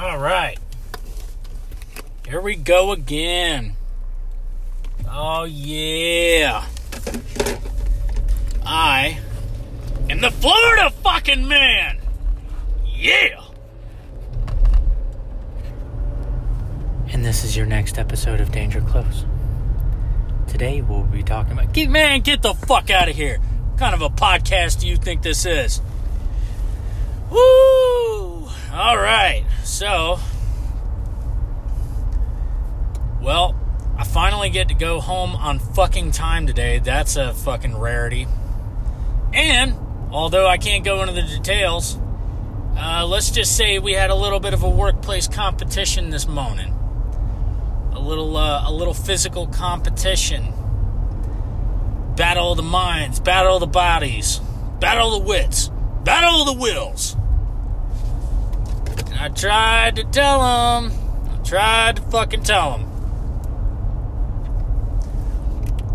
All right. Here we go again. Oh, yeah. I am the Florida fucking man. Yeah. And this is your next episode of Danger Close. Today we'll be talking about... Man, get the fuck out of here. What kind of a podcast do you think this is? Woo! All right. So... Well, I finally get to go home on fucking time today. That's a fucking rarity. And, although I can't go into the details, let's just say we had a little bit of a workplace competition this morning. A little physical competition. Battle of the minds, battle of the bodies, battle of the wits, battle of the wills. And I tried to fucking tell them.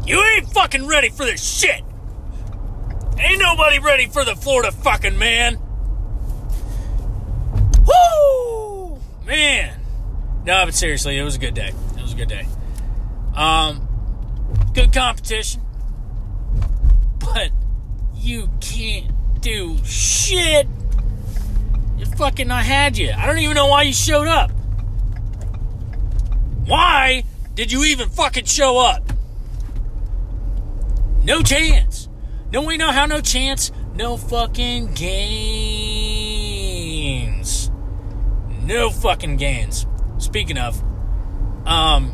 You ain't fucking ready for this shit. Ain't nobody ready for the Florida fucking man. Woo! Man. No, but seriously, it was a good day. It was a good day. Good competition. But you can't do shit. I had you. I don't even know why you showed up. Why did you even fucking show up? No chance. No way, no how, no chance. No fucking gains. No fucking gains. Speaking of, I'm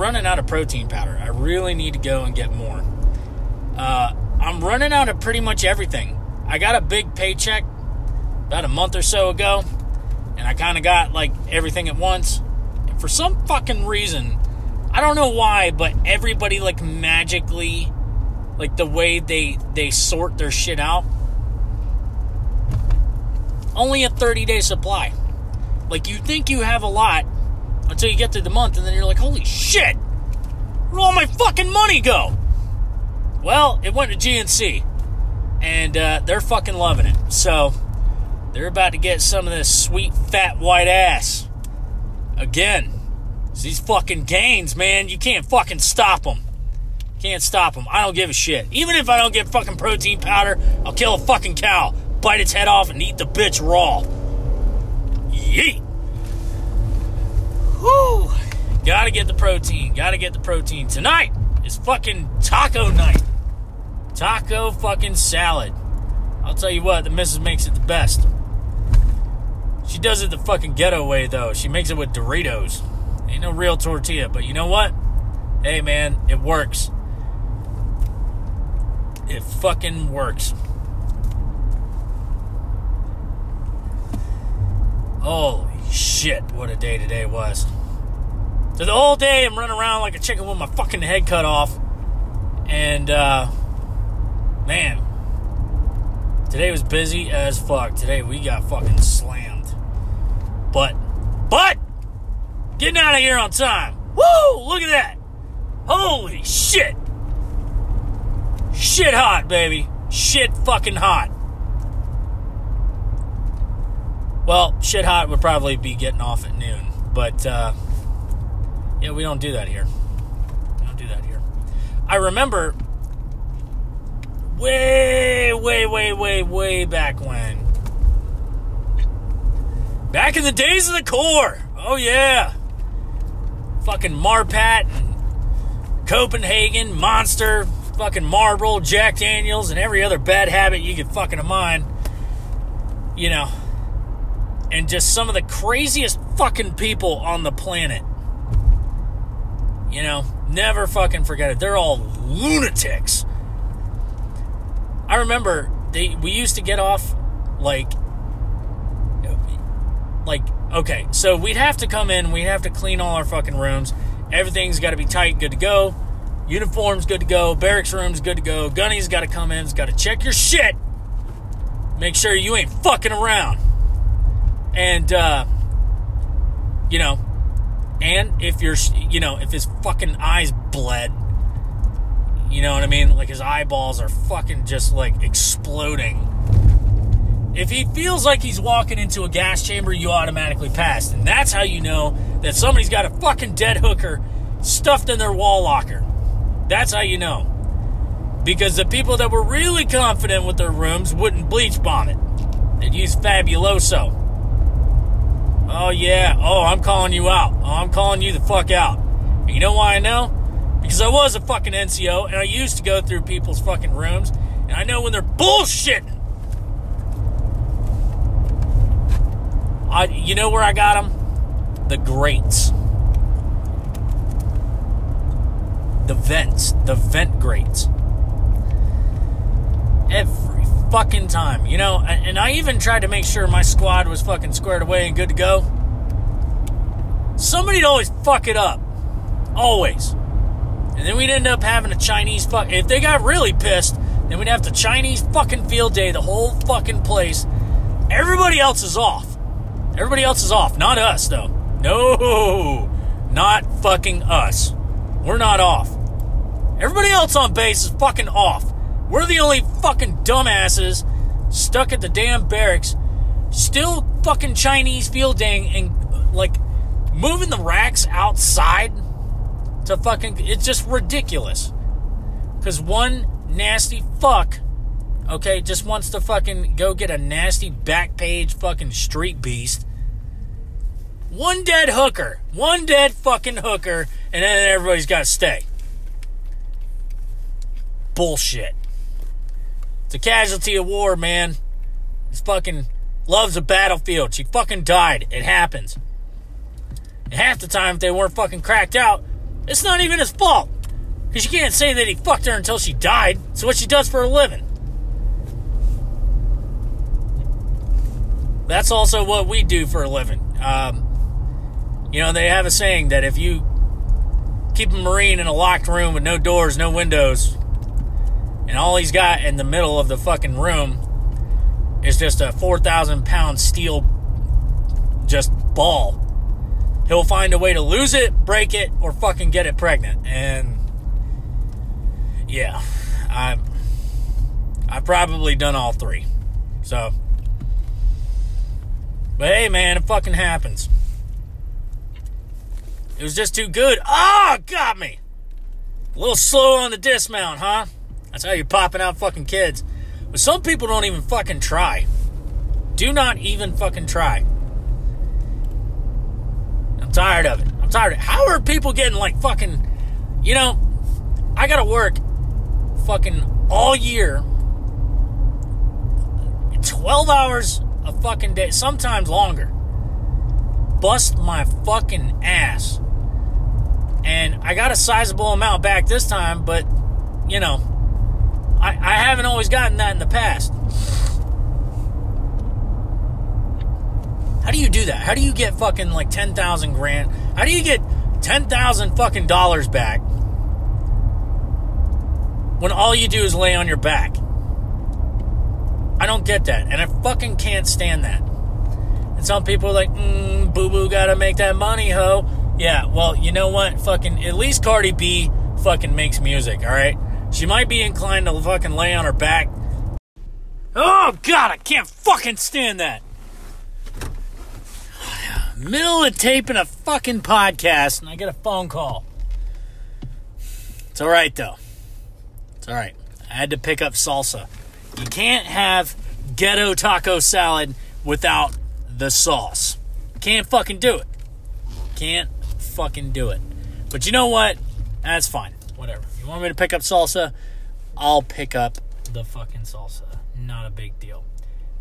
running out of protein powder. I really need to go and get more. I'm running out of pretty much everything. I got a big paycheck about a month or so ago, and I kind of got, like, everything at once. And for some fucking reason... I don't know why, but everybody, like, magically, like, the way they sort their shit out, only a 30-day supply. Like, you think you have a lot until you get through the month, and then you're like, holy shit, where'd all my fucking money go? Well, it went to GNC, and they're fucking loving it. So, they're about to get some of this sweet, fat, white ass. Again. These fucking gains, man, you can't fucking stop them. Can't stop them. I don't give a shit. Even if I don't get fucking protein powder, I'll kill a fucking cow, bite its head off, and eat the bitch raw. Yeet. Whew. Gotta get the protein. Gotta get the protein. Tonight is fucking taco night. Taco fucking salad. I'll tell you what, the missus makes it the best. She does it the fucking ghetto way, though. She makes it with Doritos. Ain't no real tortilla, but you know what? Hey, man, it works. It fucking works. Holy shit, what a day today was. So the whole day I'm running around like a chicken with my fucking head cut off. And, man, today was busy as fuck. Today we got fucking slammed. But! Getting out of here on time. Woo! Look at that. Holy shit. Shit hot, baby. Shit fucking hot. Well, shit hot would probably be getting off at noon. But, yeah, we don't do that here. We don't do that here. I remember way back when. Back in the days of the Corps. Oh, yeah. Fucking Marpat and Copenhagen, Monster, fucking Marlboro, Jack Daniels, and every other bad habit you could fucking mine, you know, and just some of the craziest fucking people on the planet, you know, never fucking forget it. They're all lunatics. I remember we used to get off, like, okay, so we'd have to come in, we'd have to clean all our fucking rooms. Everything's got to be tight, good to go. Uniform's good to go. Barracks room's good to go. Gunny's got to come in, has got to check your shit. Make sure you ain't fucking around. And, you know, and if you're, you know, if his fucking eyes bled, you know what I mean? Like, his eyeballs are fucking just, like, exploding. If he feels like he's walking into a gas chamber, you automatically passed. And that's how you know that somebody's got a fucking dead hooker stuffed in their wall locker. That's how you know. Because the people that were really confident with their rooms wouldn't bleach bomb it. They'd use Fabuloso. Oh, yeah. Oh, I'm calling you out. Oh, I'm calling you the fuck out. And you know why I know? Because I was a fucking NCO, and I used to go through people's fucking rooms, and I know when they're bullshitting. You know where I got them? The grates. The vents. The vent grates. Every fucking time. You know, and I even tried to make sure my squad was fucking squared away and good to go. Somebody'd always fuck it up. Always. And then we'd end up having a Chinese fuck. If they got really pissed, then we'd have to Chinese fucking field day the whole fucking place. Everybody else is off. Everybody else is off. Not us, though. No. Not fucking us. We're not off. Everybody else on base is fucking off. We're the only fucking dumbasses stuck at the damn barracks, still fucking Chinese field daying and, like, moving the racks outside to fucking... It's just ridiculous. Because one nasty fuck... Okay, just wants to fucking go get a nasty Backpage fucking street beast. One dead hooker. One dead fucking hooker. And then everybody's got to stay. Bullshit. It's a casualty of war, man. This fucking loves a battlefield. She fucking died. It happens. And half the time, if they weren't fucking cracked out, it's not even his fault. Because you can't say that he fucked her until she died. It's what she does for a living. That's also what we do for a living. You know, they have a saying that if you keep a Marine in a locked room with no doors, no windows, and all he's got in the middle of the fucking room is just a 4,000 pound steel just ball, he'll find a way to lose it, break it, or fucking get it pregnant. And yeah, I've probably done all three. So... But hey, man, it fucking happens. It was just too good. Oh, got me. A little slow on the dismount, huh? That's how you're popping out fucking kids. But some people don't even fucking try. Do not even fucking try. I'm tired of it. I'm tired of it. How are people getting like fucking... You know, I gotta work fucking all year. 12 hours... a fucking day, sometimes longer. Bust my fucking ass. And I got a sizable amount back this time, but, you know, I haven't always gotten that in the past. How do you do that? How do you get fucking like 10,000 grand? How do you get 10,000 fucking dollars back when all you do is lay on your back? I don't get that, and I fucking can't stand that. And some people are like, boo-boo, gotta make that money, ho. Yeah, well, you know what? Fucking, at least Cardi B fucking makes music, alright? She might be inclined to fucking lay on her back. Oh, God, I can't fucking stand that. Middle of taping a fucking podcast, and I get a phone call. It's alright, though. It's alright. I had to pick up salsa. You can't have ghetto taco salad without the sauce. Can't fucking do it. Can't fucking do it. But you know what? That's fine. Whatever. You want me to pick up salsa? I'll pick up the fucking salsa. Not a big deal.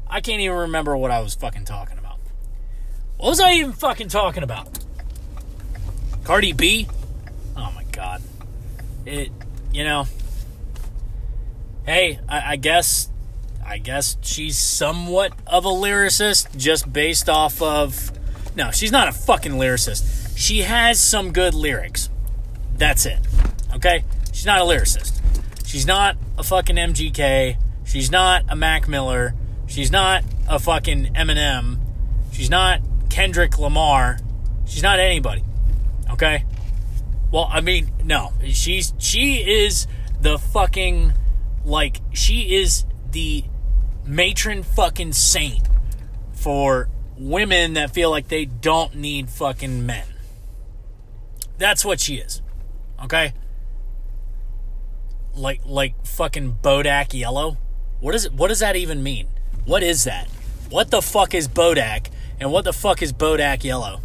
I can't even remember what I was fucking talking about. What was I even fucking talking about? Cardi B? Oh my God. It, you know... Hey, I guess she's somewhat of a lyricist just based off of... No, she's not a fucking lyricist. She has some good lyrics. That's it. Okay? She's not a lyricist. She's not a fucking MGK. She's not a Mac Miller. She's not a fucking Eminem. She's not Kendrick Lamar. She's not anybody. Okay? Well, I mean, no. She is the fucking... Like, she is the matron fucking saint for women that feel like they don't need fucking men. That's what she is. Okay? Like fucking Bodak Yellow. What does that even mean? What is that? What the fuck is Bodak? And what the fuck is Bodak Yellow?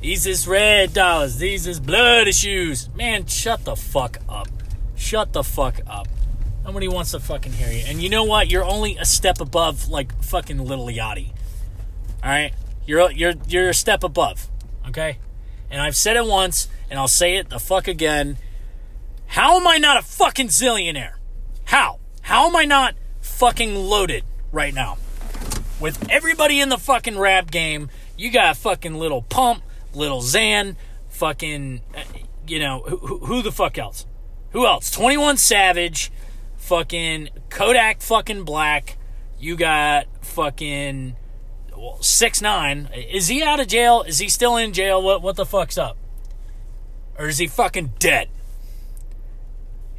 These is red dollars. These is blood issues. Man, shut the fuck up. Shut the fuck up. Nobody wants to fucking hear you. And you know what? You're only a step above, like, fucking Little Yachty. All right? You're a step above. Okay? And I've said it once, and I'll say it the fuck again. How am I not a fucking zillionaire? How? How am I not fucking loaded right now? With everybody in the fucking rap game, you got fucking Little Pump, Little Xan, fucking, you know, who the fuck else? Who else? 21 Savage, fucking Kodak fucking Black. You got fucking 6ix9ine. Is he out of jail? Is he still in jail? What the fuck's up? Or is he fucking dead?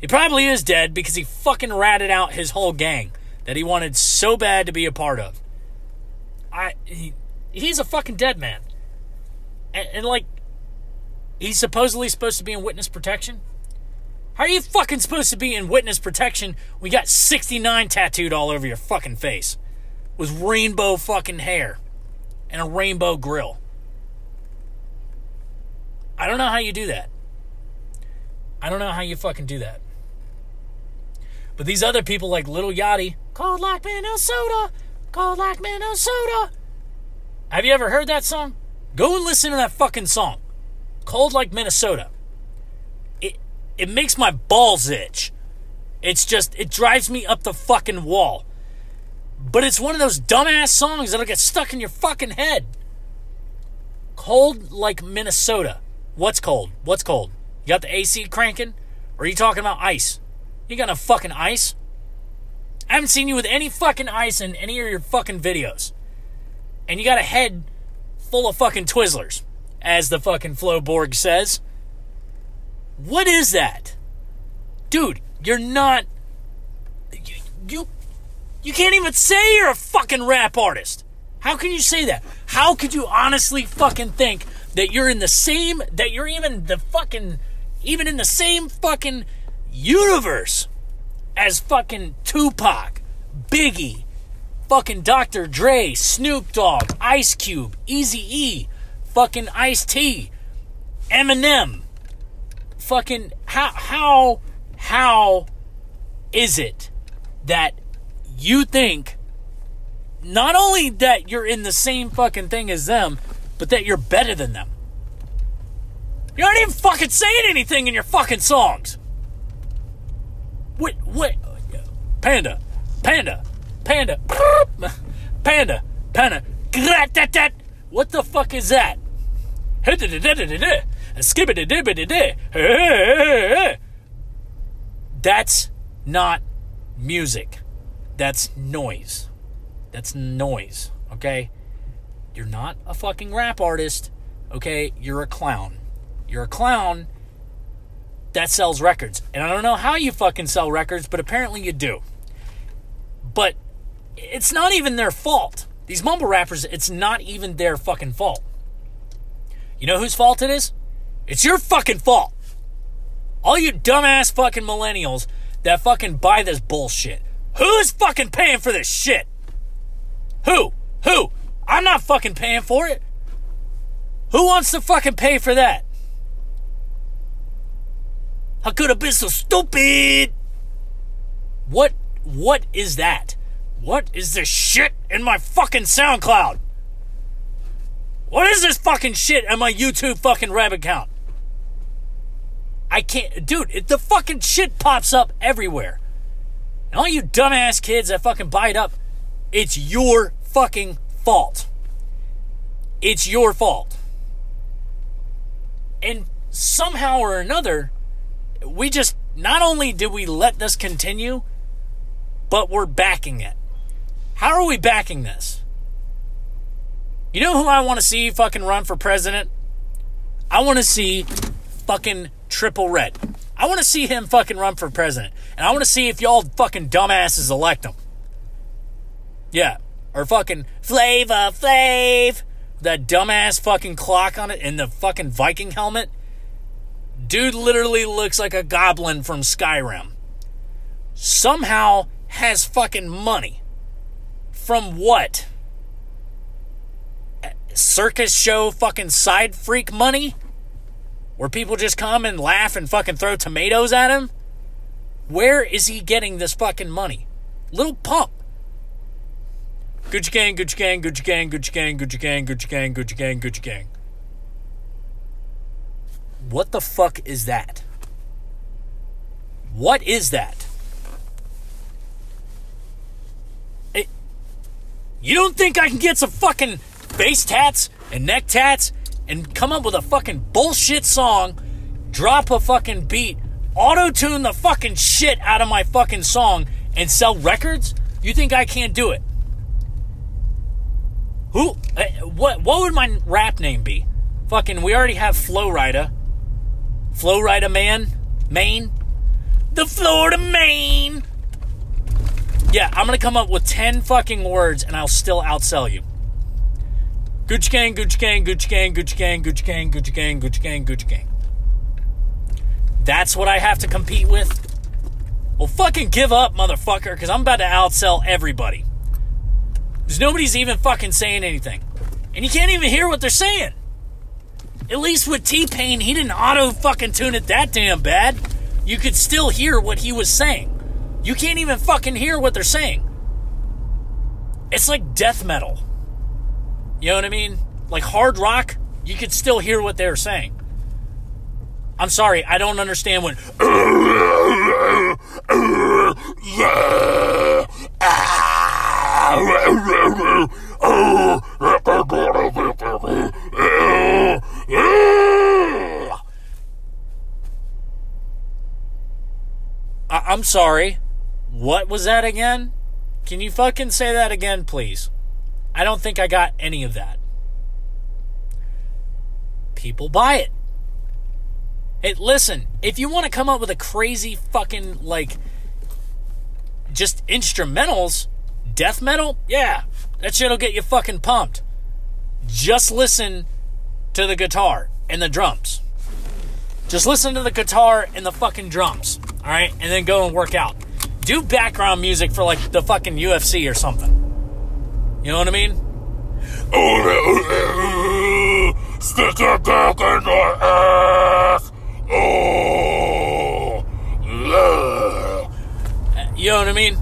He probably is dead because he fucking ratted out his whole gang that he wanted so bad to be a part of. He's a fucking dead man. And like, he's supposedly supposed to be in witness protection? How are you fucking supposed to be in witness protection when you got 69 tattooed all over your fucking face? With rainbow fucking hair. And a rainbow grill. I don't know how you do that. I don't know how you fucking do that. But these other people like Little Yachty, cold like Minnesota, cold like Minnesota. Have you ever heard that song? Go and listen to that fucking song. Cold like Minnesota. It makes my balls itch. It's just, it drives me up the fucking wall. But it's one of those dumbass songs that'll get stuck in your fucking head. Cold like Minnesota. What's cold? What's cold? You got the AC cranking? Or are you talking about ice? You got no fucking ice? I haven't seen you with any fucking ice in any of your fucking videos. And you got a head full of fucking Twizzlers, as the fucking Flo Borg says. What is that? Dude, you're not... You can't even say you're a fucking rap artist. How can you say that? How could you honestly fucking think that you're in the same... that you're even the fucking... even in the same fucking universe as fucking Tupac, Biggie, fucking Dr. Dre, Snoop Dogg, Ice Cube, Eazy-E, fucking Ice-T, Eminem, fucking, how is it that you think not only that you're in the same fucking thing as them, but that you're better than them? You're not even fucking saying anything in your fucking songs. What, Panda. What the fuck is that? That's not music. That's noise. That's noise, okay? You're not a fucking rap artist, okay? You're a clown. You're a clown that sells records. And I don't know how you fucking sell records, but apparently you do. But it's not even their fault. These mumble rappers, it's not even their fucking fault. You know whose fault it is? It's your fucking fault. All you dumbass fucking millennials that fucking buy this bullshit. Who's fucking paying for this shit? Who? I'm not fucking paying for it. Who wants to fucking pay for that? I could have been so stupid. What is that? What is this shit in my fucking SoundCloud? What is this fucking shit on my YouTube fucking rap account? I can't... Dude, the fucking shit pops up everywhere. And all you dumbass kids that fucking buy it up, it's your fucking fault. It's your fault. And somehow or another, we just... Not only did we let this continue, but we're backing it. How are we backing this? You know who I want to see fucking run for president? I want to see fucking Triple Red. I want to see him fucking run for president. And I want to see if y'all fucking dumbasses elect him. Yeah. Or fucking Flava Flav. That dumbass fucking clock on it and the fucking Viking helmet. Dude literally looks like a goblin from Skyrim. Somehow has fucking money. From what? Circus show fucking side freak money? Where people just come and laugh and fucking throw tomatoes at him? Where is he getting this fucking money? Little Pump. Gucci gang, Gucci gang, Gucci gang, Gucci gang, Gucci gang, Gucci gang, Gucci gang, Gucci gang. What the fuck is that? What is that? Hey, you don't think I can get some fucking face tats and neck tats and come up with a fucking bullshit song, drop a fucking beat, auto-tune the fucking shit out of my fucking song, and sell records? You think I can't do it? Who? What would my rap name be? Fucking, we already have Flo Rida. Flo Rida Man? Maine? The Florida Maine! Yeah, I'm gonna come up with 10 fucking words and I'll still outsell you. Gucci gang, Gucci gang, Gucci gang, Gucci gang, Gucci gang, Gucci gang, Gucci gang, Gucci gang. That's what I have to compete with? Well, fucking give up, motherfucker, because I'm about to outsell everybody. Because nobody's even fucking saying anything. And you can't even hear what they're saying. At least with T-Pain, he didn't auto-fucking-tune it that damn bad. You could still hear what he was saying. You can't even fucking hear what they're saying. It's like death metal. You know what I mean? Like hard rock, you could still hear what they were saying. I'm sorry, I don't understand when... I'm sorry. What was that again? Can you fucking say that again, please? I don't think I got any of that. People buy it. Hey, listen, if you want to come up with a crazy fucking, like, just instrumentals, death metal, yeah, that shit'll get you fucking pumped. Just listen to the guitar and the drums. Just listen to the guitar and the fucking drums, all right? And then go and work out. Do background music for, like, the fucking UFC or something. You know what I mean? Oh, stick your dick in your ass. Oh, yeah. You know what I mean?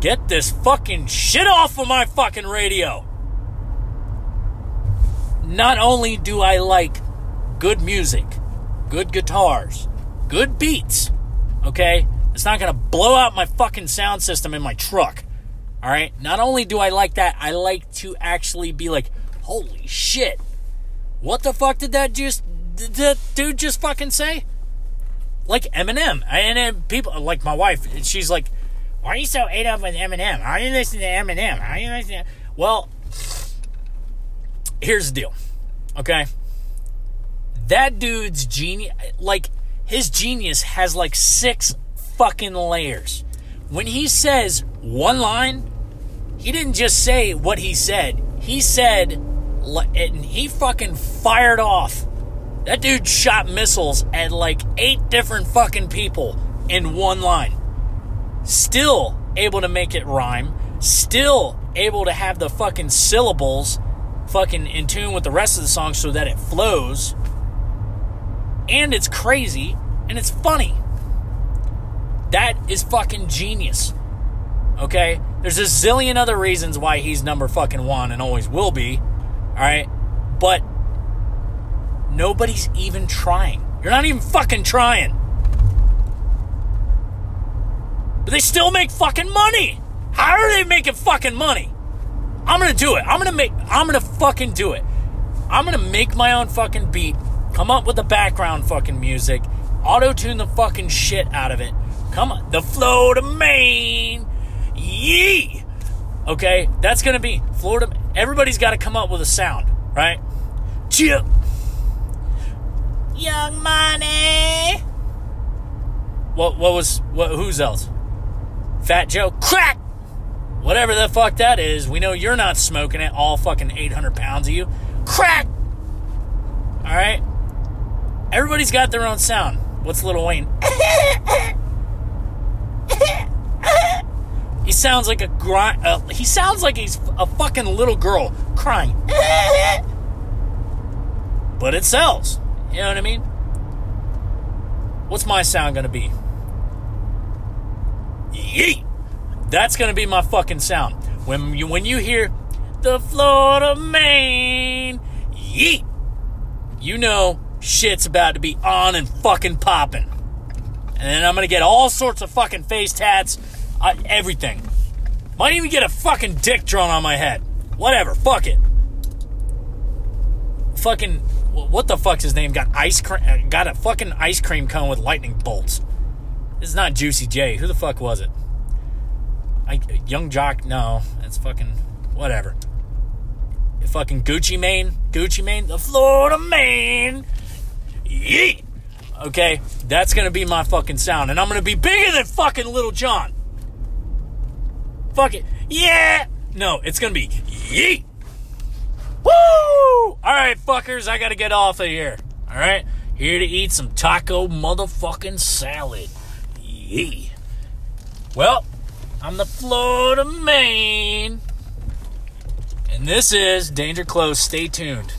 Get this fucking shit off of my fucking radio. Not only do I like good music, good guitars, good beats, okay? It's not going to blow out my fucking sound system in my truck. All right, not only do I like that, I like to actually be like, holy shit, what the fuck did that just, dude just fucking say? Like Eminem. And then people, like my wife, she's like, why are you so ate up with Eminem? Why are you listening to Eminem? Why are you listening to... Well, here's the deal, okay? That dude's genius, like, his genius has like 6 fucking layers. When he says one line, he didn't just say what he said. He said, and he fucking fired off. That dude shot missiles at like 8 different fucking people in one line. Still able to make it rhyme. Still able to have the fucking syllables fucking in tune with the rest of the song so that it flows. And it's crazy. And it's funny. That is fucking genius. Okay? There's a zillion other reasons why he's number fucking one and always will be. Alright? But nobody's even trying. You're not even fucking trying. But they still make fucking money. How are they making fucking money? I'm gonna do it. I'm gonna fucking do it. I'm gonna make my own fucking beat. Come up with the background fucking music. Auto-tune the fucking shit out of it. Come on. The Florida Maine. Yee. Okay? That's going to be Florida. Everybody's got to come up with a sound, right? Chill. Young Money. What was who's else? Fat Joe. Crack! Whatever the fuck that is, we know you're not smoking it, all fucking 800 pounds of you. Crack! Alright? Everybody's got their own sound. What's Lil Wayne? He sounds like a he sounds like he's a fucking little girl crying. But it sells. You know what I mean? What's my sound gonna be? Yeet! That's gonna be my fucking sound. When you hear the Florida man, yeet! You know shit's about to be on and fucking popping. And then I'm gonna get all sorts of fucking face tats, everything. Might even get a fucking dick drawn on my head. Whatever, fuck it. Fucking, what the fuck's his name? Got a fucking ice cream cone with lightning bolts. This is not Juicy J. Who the fuck was it? Young Jock? No, that's fucking whatever. Fucking Gucci Mane, the Florida man. Yeet. Okay, that's gonna be my fucking sound, and I'm gonna be bigger than fucking Little John. Fuck it, yeah. No, it's gonna be yeet. Woo! All right, fuckers, I gotta get off of here. All right, here to eat some taco motherfucking salad. Yeet. Well, I'm the Florida man. And this is Danger Close. Stay tuned.